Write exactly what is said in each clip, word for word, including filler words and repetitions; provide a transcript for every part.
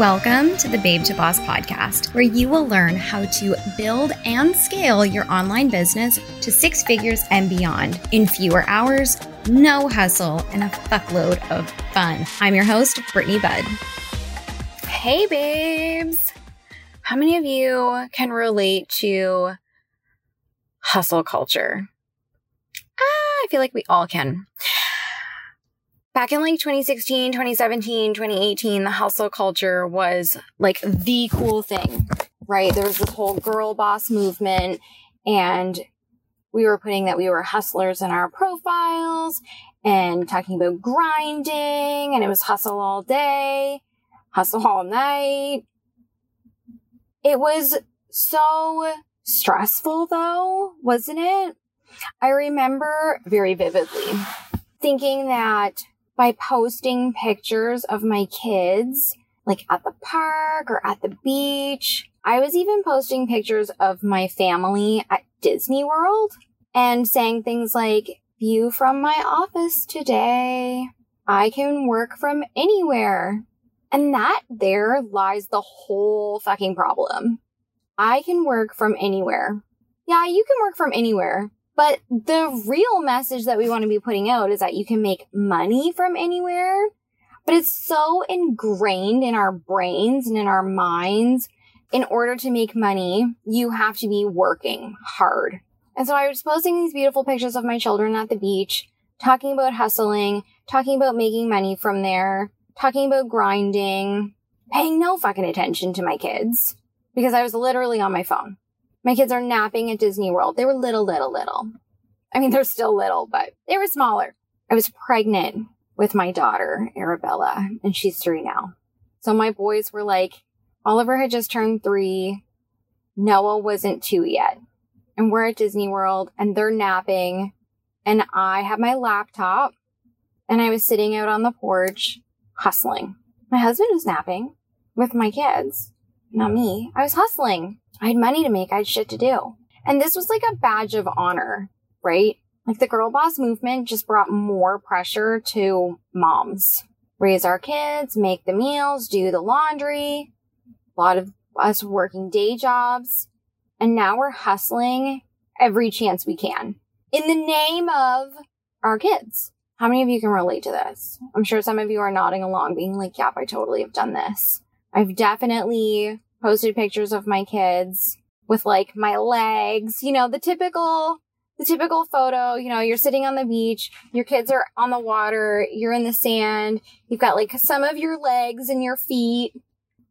Welcome to the Babe to Boss podcast, where you will learn how to build and scale your online business to six figures and beyond in fewer hours, no hustle, and a fuckload of fun. I'm your host, Brittany Budd. Hey, babes. How many of you can relate to hustle culture? Ah, I feel like we all can. Back in like twenty sixteen, twenty seventeen, twenty eighteen, the hustle culture was like the cool thing, right? There was this whole girl boss movement, and we were putting that we were hustlers in our profiles and talking about grinding, and it was hustle all day, hustle all night. It was so stressful though, wasn't it? I remember very vividly thinking that by posting pictures of my kids, like at the park or at the beach. I was even posting pictures of my family at Disney World and saying things like, view from my office today. I can work from anywhere. And that there lies the whole fucking problem. I can work from anywhere. Yeah, you can work from anywhere. But the real message that we want to be putting out is that you can make money from anywhere. But it's so ingrained in our brains and in our minds. In order to make money, you have to be working hard. And so I was posting these beautiful pictures of my children at the beach, talking about hustling, talking about making money from there, talking about grinding, paying no fucking attention to my kids because I was literally on my phone. My kids are napping at Disney World. They were little, little, little. I mean, they're still little, but they were smaller. I was pregnant with my daughter, Arabella, and she's three now. So my boys were like, Oliver had just turned three. Noah wasn't two yet. And we're at Disney World and they're napping. And I have my laptop and I was sitting out on the porch hustling. My husband was napping with my kids, not me. I was hustling. I had money to make. I had shit to do. And this was like a badge of honor, right? Like the girl boss movement just brought more pressure to moms. Raise our kids, make the meals, do the laundry. A lot of us working day jobs. And now we're hustling every chance we can in the name of our kids. How many of you can relate to this? I'm sure some of you are nodding along being like, yep, I totally have done this. I've definitely posted pictures of my kids with like my legs, you know, the typical, the typical photo, you know, you're sitting on the beach, your kids are on the water, you're in the sand, you've got like some of your legs and your feet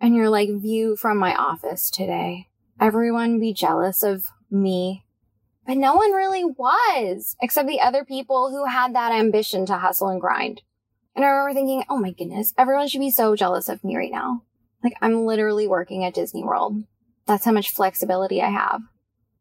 and you're like, view from my office today. Everyone be jealous of me. But no one really was except the other people who had that ambition to hustle and grind. And I remember thinking, oh my goodness, everyone should be so jealous of me right now. Like, I'm literally working at Disney World. That's how much flexibility I have.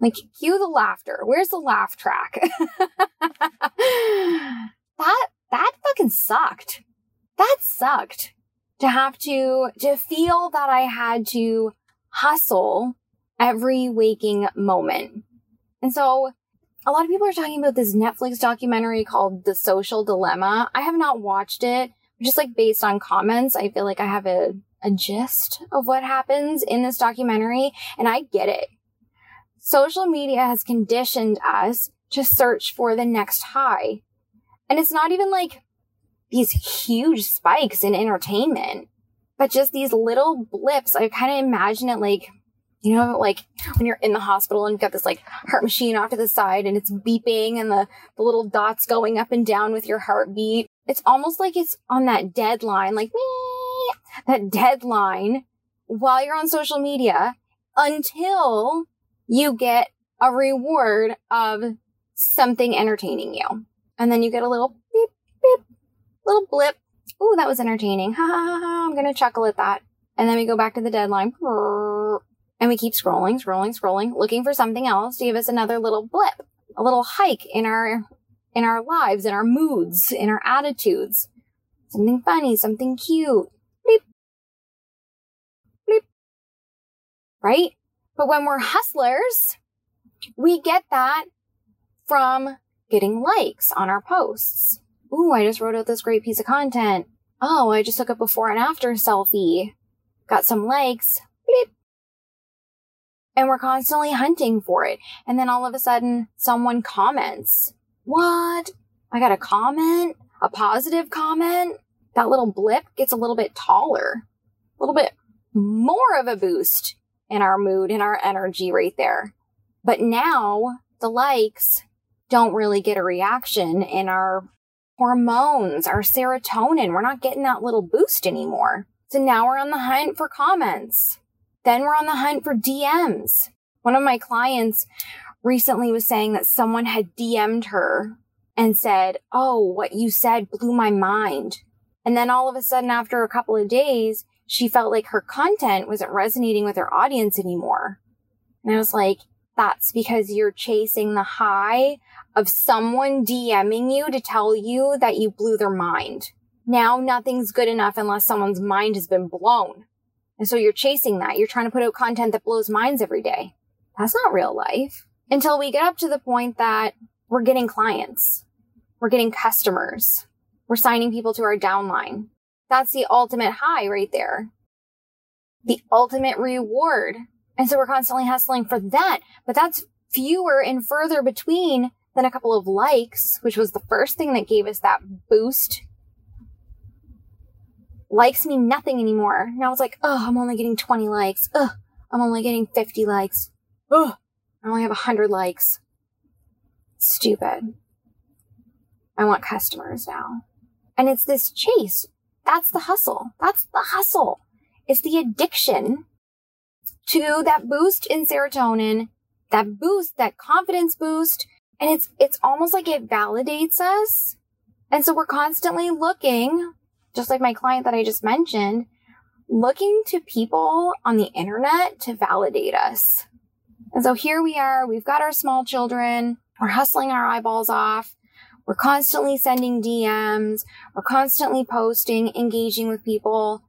Like, cue the laughter. Where's the laugh track? that, that fucking sucked. That sucked to have to, to feel that I had to hustle every waking moment. And so a lot of people are talking about this Netflix documentary called The Social Dilemma. I have not watched it. Just like based on comments, I feel like I have a a gist of what happens in this documentary. And I get it. Social media has conditioned us to search for the next high. And it's not even like these huge spikes in entertainment, but just these little blips. I kind of imagine it like, you know, like when you're in the hospital and you've got this like heart machine off to the side and it's beeping and the, the little dots going up and down with your heartbeat. It's almost like it's on that deadline, like that deadline while you're on social media until you get a reward of something entertaining you. And then you get a little beep, beep, little blip. Ooh, that was entertaining. Ha ha ha ha. I'm going to chuckle at that. And then we go back to the deadline and we keep scrolling, scrolling, scrolling, looking for something else to give us another little blip, a little hike in our, in our lives, in our moods, in our attitudes, something funny, something cute. Right? But when we're hustlers, we get that from getting likes on our posts. Ooh, I just wrote out this great piece of content. Oh, I just took a before and after selfie. got some legs, bleep. And we're constantly hunting for it. And then all of a sudden, someone comments. What? I got a comment? A positive comment? That little blip gets a little bit taller. A little bit more of a boost in our mood and our energy right there. But now, the likes don't really get a reaction in our hormones, our serotonin. We're not getting that little boost anymore. So now we're on the hunt for comments. Then we're on the hunt for D Ms. One of my clients recently was saying that someone had D M'd her and said, oh, what you said blew my mind. And then all of a sudden, after a couple of days, she felt like her content wasn't resonating with her audience anymore. And I was like, that's because you're chasing the high of someone DMing you to tell you that you blew their mind. Now nothing's good enough unless someone's mind has been blown. And so you're chasing that. You're trying to put out content that blows minds every day. That's not real life. Until we get up to the point that we're getting clients. We're getting customers. We're signing people to our downline. That's the ultimate high right there. The ultimate reward. And so we're constantly hustling for that. But that's fewer and further between than a couple of likes, which was the first thing that gave us that boost. Likes mean nothing anymore. Now it's like, oh, I'm only getting twenty likes. Ugh, I'm only getting fifty likes. Ugh, I only have one hundred likes. Stupid. I want customers now. And it's this chase. That's the hustle. That's the hustle. It's the addiction to that boost in serotonin, that boost, that confidence boost. And it's it's almost like it validates us. And so we're constantly looking, just like my client that I just mentioned, looking to people on the internet to validate us. And so here we are, we've got our small children, we're hustling our eyeballs off, we're constantly sending D Ms, we're constantly posting, engaging with people,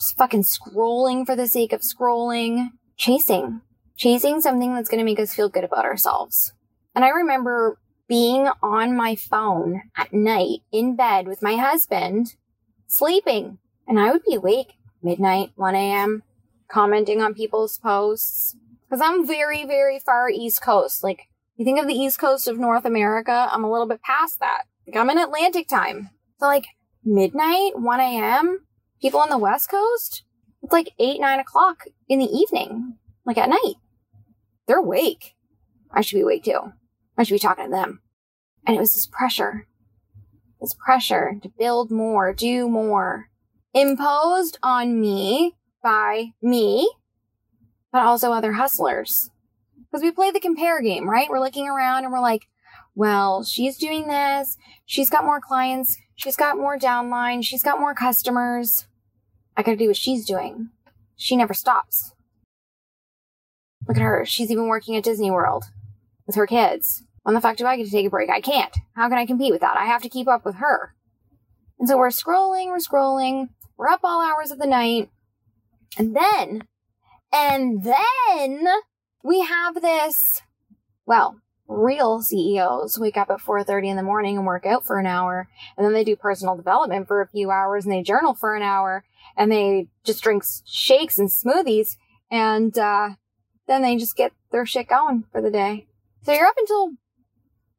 just fucking scrolling for the sake of scrolling, chasing, chasing something that's going to make us feel good about ourselves. And I remember being on my phone at night in bed with my husband, sleeping. And I would be awake midnight, one a.m., commenting on people's posts. Because I'm very, very far East Coast. Like, you think of the East Coast of North America, I'm a little bit past that. Like, I'm in Atlantic time. So, like, midnight, one a.m., people on the West Coast, it's like eight, nine o'clock in the evening, like at night. They're awake. I should be awake too. I should be talking to them. And it was this pressure, this pressure to build more, do more, imposed on me by me, but also other hustlers. Because we play the compare game, right? We're looking around and we're like, well, she's doing this. She's got more clients. She's got more downline. She's got more customers. I got to do what she's doing. She never stops. Look at her. She's even working at Disney World with her kids. When the fuck do I get to take a break? I can't. How can I compete with that? I have to keep up with her. And so we're scrolling, we're scrolling. We're up all hours of the night. And then, and then we have this, well, real C E Os wake up at four thirty in the morning and work out for an hour. And then they do personal development for a few hours and they journal for an hour and they just drink shakes and smoothies. And, uh, then they just get their shit going for the day. So you're up until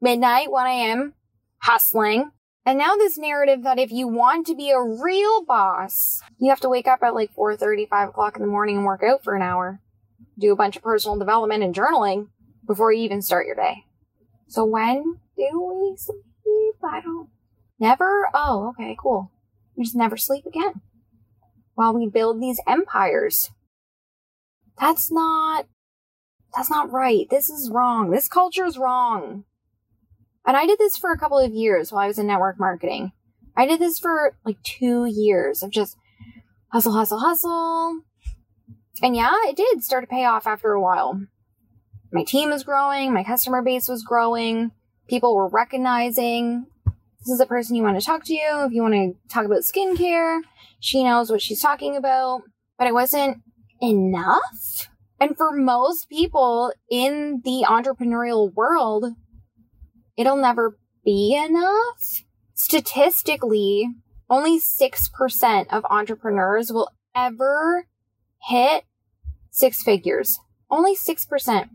midnight, one a.m., hustling. And now this narrative that if you want to be a real boss, you have to wake up at like four thirty, five o'clock in the morning and work out for an hour, do a bunch of personal development and journaling before you even start your day. So when do we sleep? I don't... Never? Oh, okay, cool. We just never sleep again while we build these empires. That's not... That's not right. This is wrong. This culture is wrong. And I did this for a couple of years while I was in network marketing. I did this for like two years of just hustle, hustle, hustle. And yeah, it did start to pay off after a while. My team was growing. My customer base was growing. People were recognizing this is the person you want to talk to. If you want to talk about skincare, she knows what she's talking about. But it wasn't enough. And for most people in the entrepreneurial world, it'll never be enough. Statistically, only six percent of entrepreneurs will ever hit six figures. Only six percent.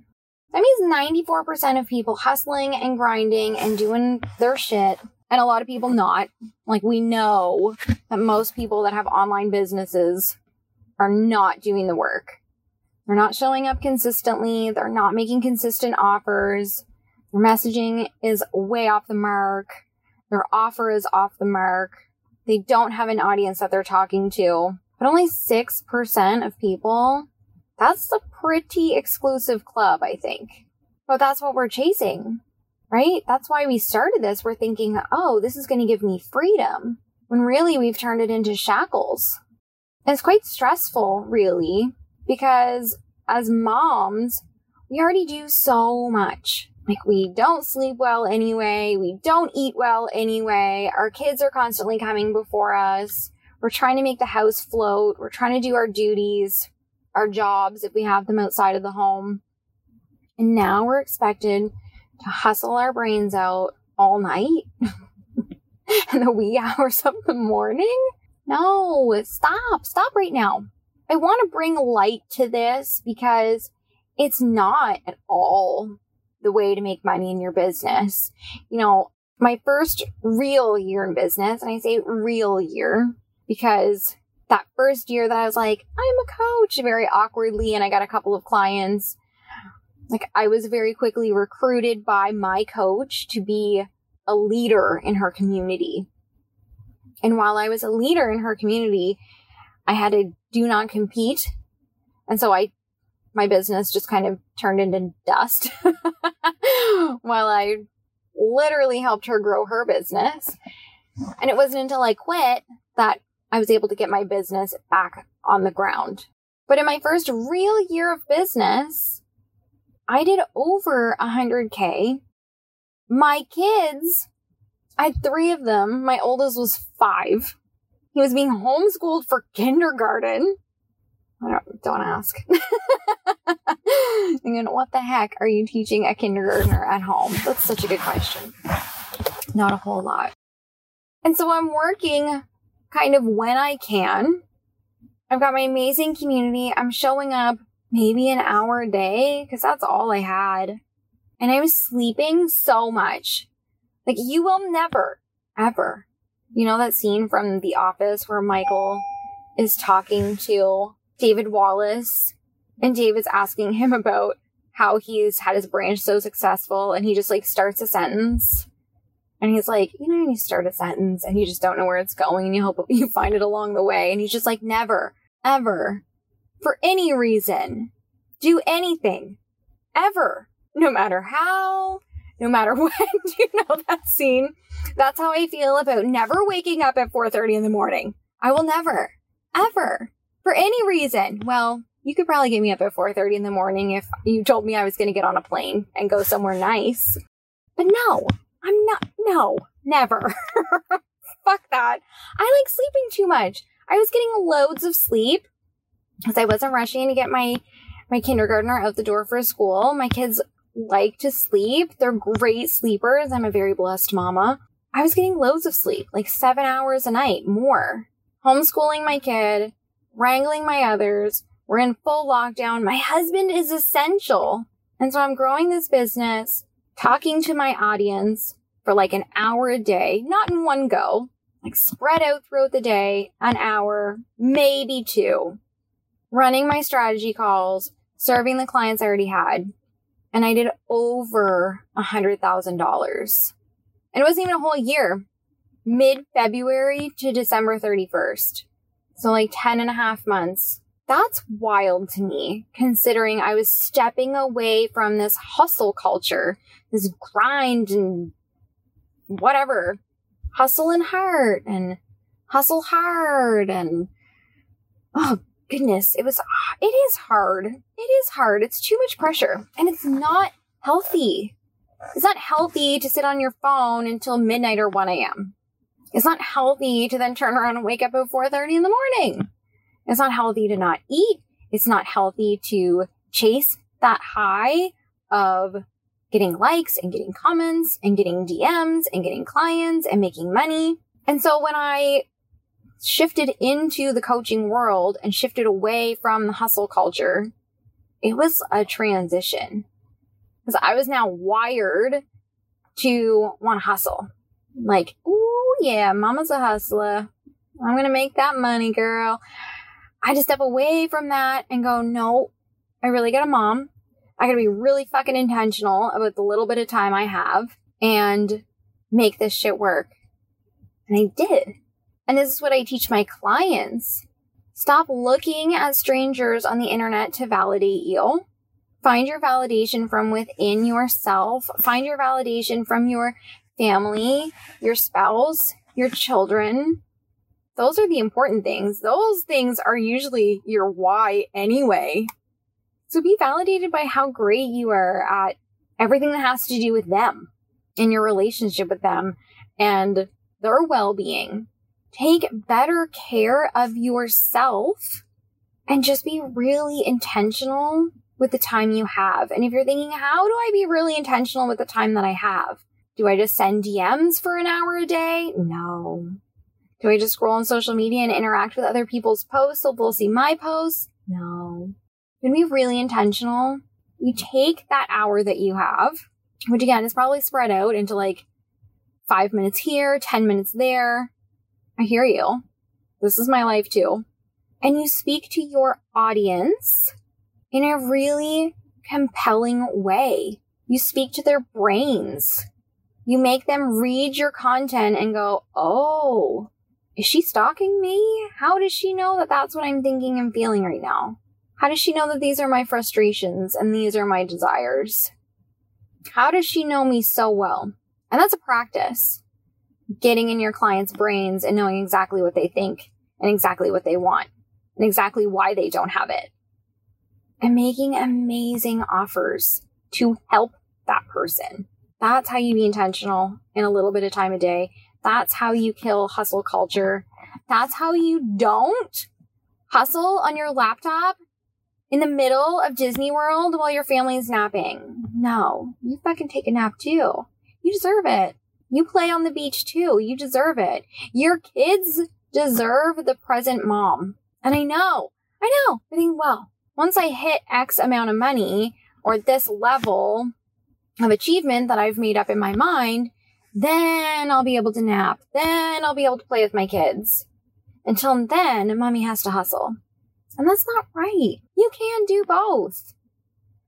That means ninety-four percent of people hustling and grinding and doing their shit. And a lot of people not. Like, we know that most people that have online businesses are not doing the work. They're not showing up consistently. They're not making consistent offers. Their messaging is way off the mark. Their offer is off the mark. They don't have an audience that they're talking to. But only six percent of people, that's a pretty exclusive club, I think. But that's what we're chasing, right? That's why we started this. We're thinking, oh, this is going to give me freedom. When really we've turned it into shackles. And it's quite stressful, really, because as moms, we already do so much. Like, we don't sleep well anyway. We don't eat well anyway. Our kids are constantly coming before us. We're trying to make the house float. We're trying to do our duties, our jobs, if we have them outside of the home. And now we're expected to hustle our brains out all night in the wee hours of the morning. No, stop. Stop right now. I want to bring light to this because it's not at all the way to make money in your business. You know, my first real year in business, and I say real year because that first year that I was like, I'm a coach, very awkwardly, and I got a couple of clients. Like, I was very quickly recruited by my coach to be a leader in her community. And while I was a leader in her community, I had to do not compete. And so I, my business just kind of turned into dust while I literally helped her grow her business. And it wasn't until I quit that I was able to get my business back on the ground. But in my first real year of business, I did over one hundred K. My kids, I had three of them. My oldest was five. He was being homeschooled for kindergarten. I don't, don't ask. I'm going, what the heck are you teaching a kindergartner at home? That's such a good question. Not a whole lot. And so I'm working kind of when I can. I've got my amazing community. I'm showing up maybe an hour a day because that's all I had. And I was sleeping so much. Like, you will never, ever. You know that scene from The Office where Michael is talking to David Wallace and David's asking him about how he's had his brand so successful, and he just like starts a sentence and he's like, you know, you start a sentence and you just don't know where it's going and you hope you find it along the way. And he's just like, never, ever, for any reason, do anything, ever, no matter how, no matter when. Do you know that scene? That's how I feel about never waking up at four thirty in the morning. I will never, ever, for any reason. Well, you could probably get me up at four thirty in the morning if you told me I was going to get on a plane and go somewhere nice. But no, I'm not. No, never. Fuck that. I like sleeping too much. I was getting loads of sleep because I wasn't rushing to get my, my kindergartner out the door for school. My kids like to sleep. They're great sleepers. I'm a very blessed mama. I was getting loads of sleep, like seven hours a night, more. Homeschooling my kid, wrangling my others. We're in full lockdown. My husband is essential. And so I'm growing this business, talking to my audience for like an hour a day, not in one go, like spread out throughout the day, an hour, maybe two, running my strategy calls, serving the clients I already had. And I did over one hundred thousand dollars. And it wasn't even a whole year, mid-February to December thirty-first. So like ten and a half months. That's wild to me, considering I was stepping away from this hustle culture, this grind and whatever, hustle and heart and hustle hard. And oh goodness, it was, it is hard. It is hard. It's too much pressure and it's not healthy. It's not healthy to sit on your phone until midnight or one a.m. It's not healthy to then turn around and wake up at four thirty in the morning. It's not healthy to not eat. It's not healthy to chase that high of getting likes and getting comments and getting D Ms and getting clients and making money. And so when I shifted into the coaching world and shifted away from the hustle culture, it was a transition because I was now wired to want to hustle. Like, oh yeah, mama's a hustler. I'm going to make that money, girl. I just step away from that and go, no, I really got a mom. I got to be really fucking intentional about the little bit of time I have and make this shit work. And I did. And this is what I teach my clients. Stop looking at strangers on the internet to validate you. Find your validation from within yourself. Find your validation from your family, your spouse, your children. Those are the important things. Those things are usually your why anyway. So be validated by how great you are at everything that has to do with them and your relationship with them and their well-being. Take better care of yourself and just be really intentional with the time you have. And if you're thinking, how do I be really intentional with the time that I have? Do I just send D Ms for an hour a day? No. Do I just scroll on social media and interact with other people's posts so they'll see my posts? No. You're going to be really intentional. You take that hour that you have, which again is probably spread out into like five minutes here, ten minutes there. I hear you. This is my life too. And you speak to your audience in a really compelling way. You speak to their brains. You make them read your content and go, oh, is she stalking me? How does she know that that's what I'm thinking and feeling right now? How does she know that these are my frustrations and these are my desires? How does she know me so well? And that's a practice. Getting in your clients' brains and knowing exactly what they think and exactly what they want and exactly why they don't have it. And making amazing offers to help that person. That's how you be intentional in a little bit of time a day. That's how you kill hustle culture. That's how you don't hustle on your laptop in the middle of Disney World while your family's napping. No, you fucking take a nap too. You deserve it. You play on the beach too. You deserve it. Your kids deserve the present mom. And I know, I know. I think, well, once I hit X amount of money or this level of achievement that I've made up in my mind, then I'll be able to nap. Then I'll be able to play with my kids. Until then, mommy has to hustle. And that's not right. You can do both.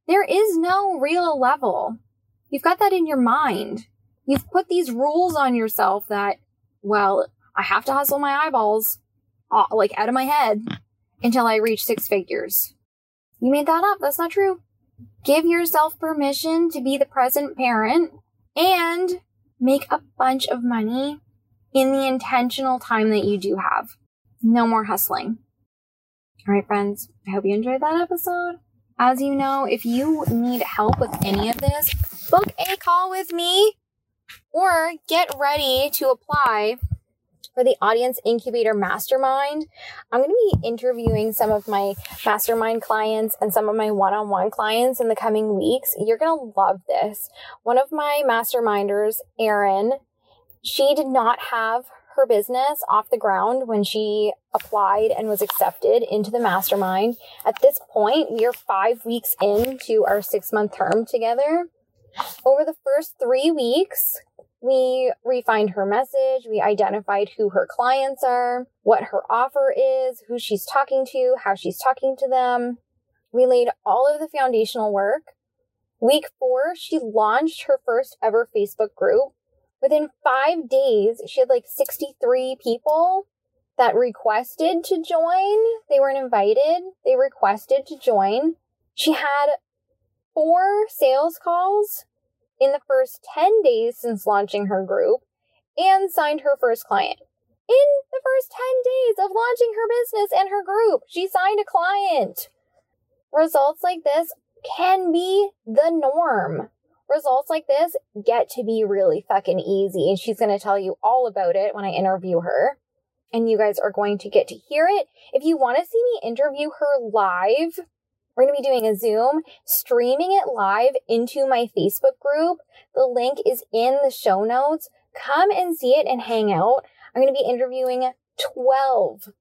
There is no real level. You've got that in your mind. You've put these rules on yourself that, well, I have to hustle my eyeballs, like out of my head, until I reach six figures. You made that up. That's not true. Give yourself permission to be the present parent and make a bunch of money in the intentional time that you do have. No more hustling. All right, friends, I hope you enjoyed that episode. As you know, if you need help with any of this, book a call with me. Or get ready to apply for the Audience Incubator Mastermind. I'm going to be interviewing some of my mastermind clients and some of my one-on-one clients in the coming weeks. You're going to love this. One of my masterminders, Erin, she did not have her business off the ground when she applied and was accepted into the mastermind. At this point, we are five weeks into our six-month term together. Over the first three weeks, we refined her message. We identified who her clients are, what her offer is, who she's talking to, how she's talking to them. We laid all of the foundational work. Week four, she launched her first ever Facebook group. Within five days, she had like sixty-three people that requested to join. They weren't invited. They requested to join. She had four sales calls in the first ten days since launching her group and signed her first client. In the first ten days of launching her business and her group, she signed a client. Results like this can be the norm. Results like this get to be really fucking easy. And she's going to tell you all about it when I interview her. And you guys are going to get to hear it. If you want to see me interview her live, we're going to be doing a Zoom, streaming it live into my Facebook group. The link is in the show notes. Come and see it and hang out. I'm going to be interviewing twelve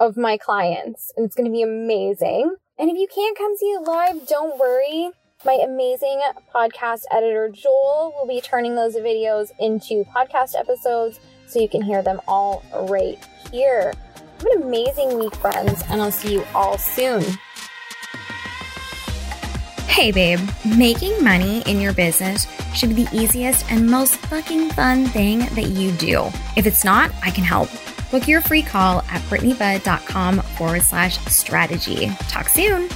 of my clients, and it's going to be amazing. And if you can't come see it live, don't worry. My amazing podcast editor, Joel, will be turning those videos into podcast episodes so you can hear them all right here. Have an amazing week, friends, and I'll see you all soon. Hey, babe. Making money in your business should be the easiest and most fucking fun thing that you do. If it's not, I can help. Book your free call at Brittany Budd dot com forward slash strategy. Talk soon.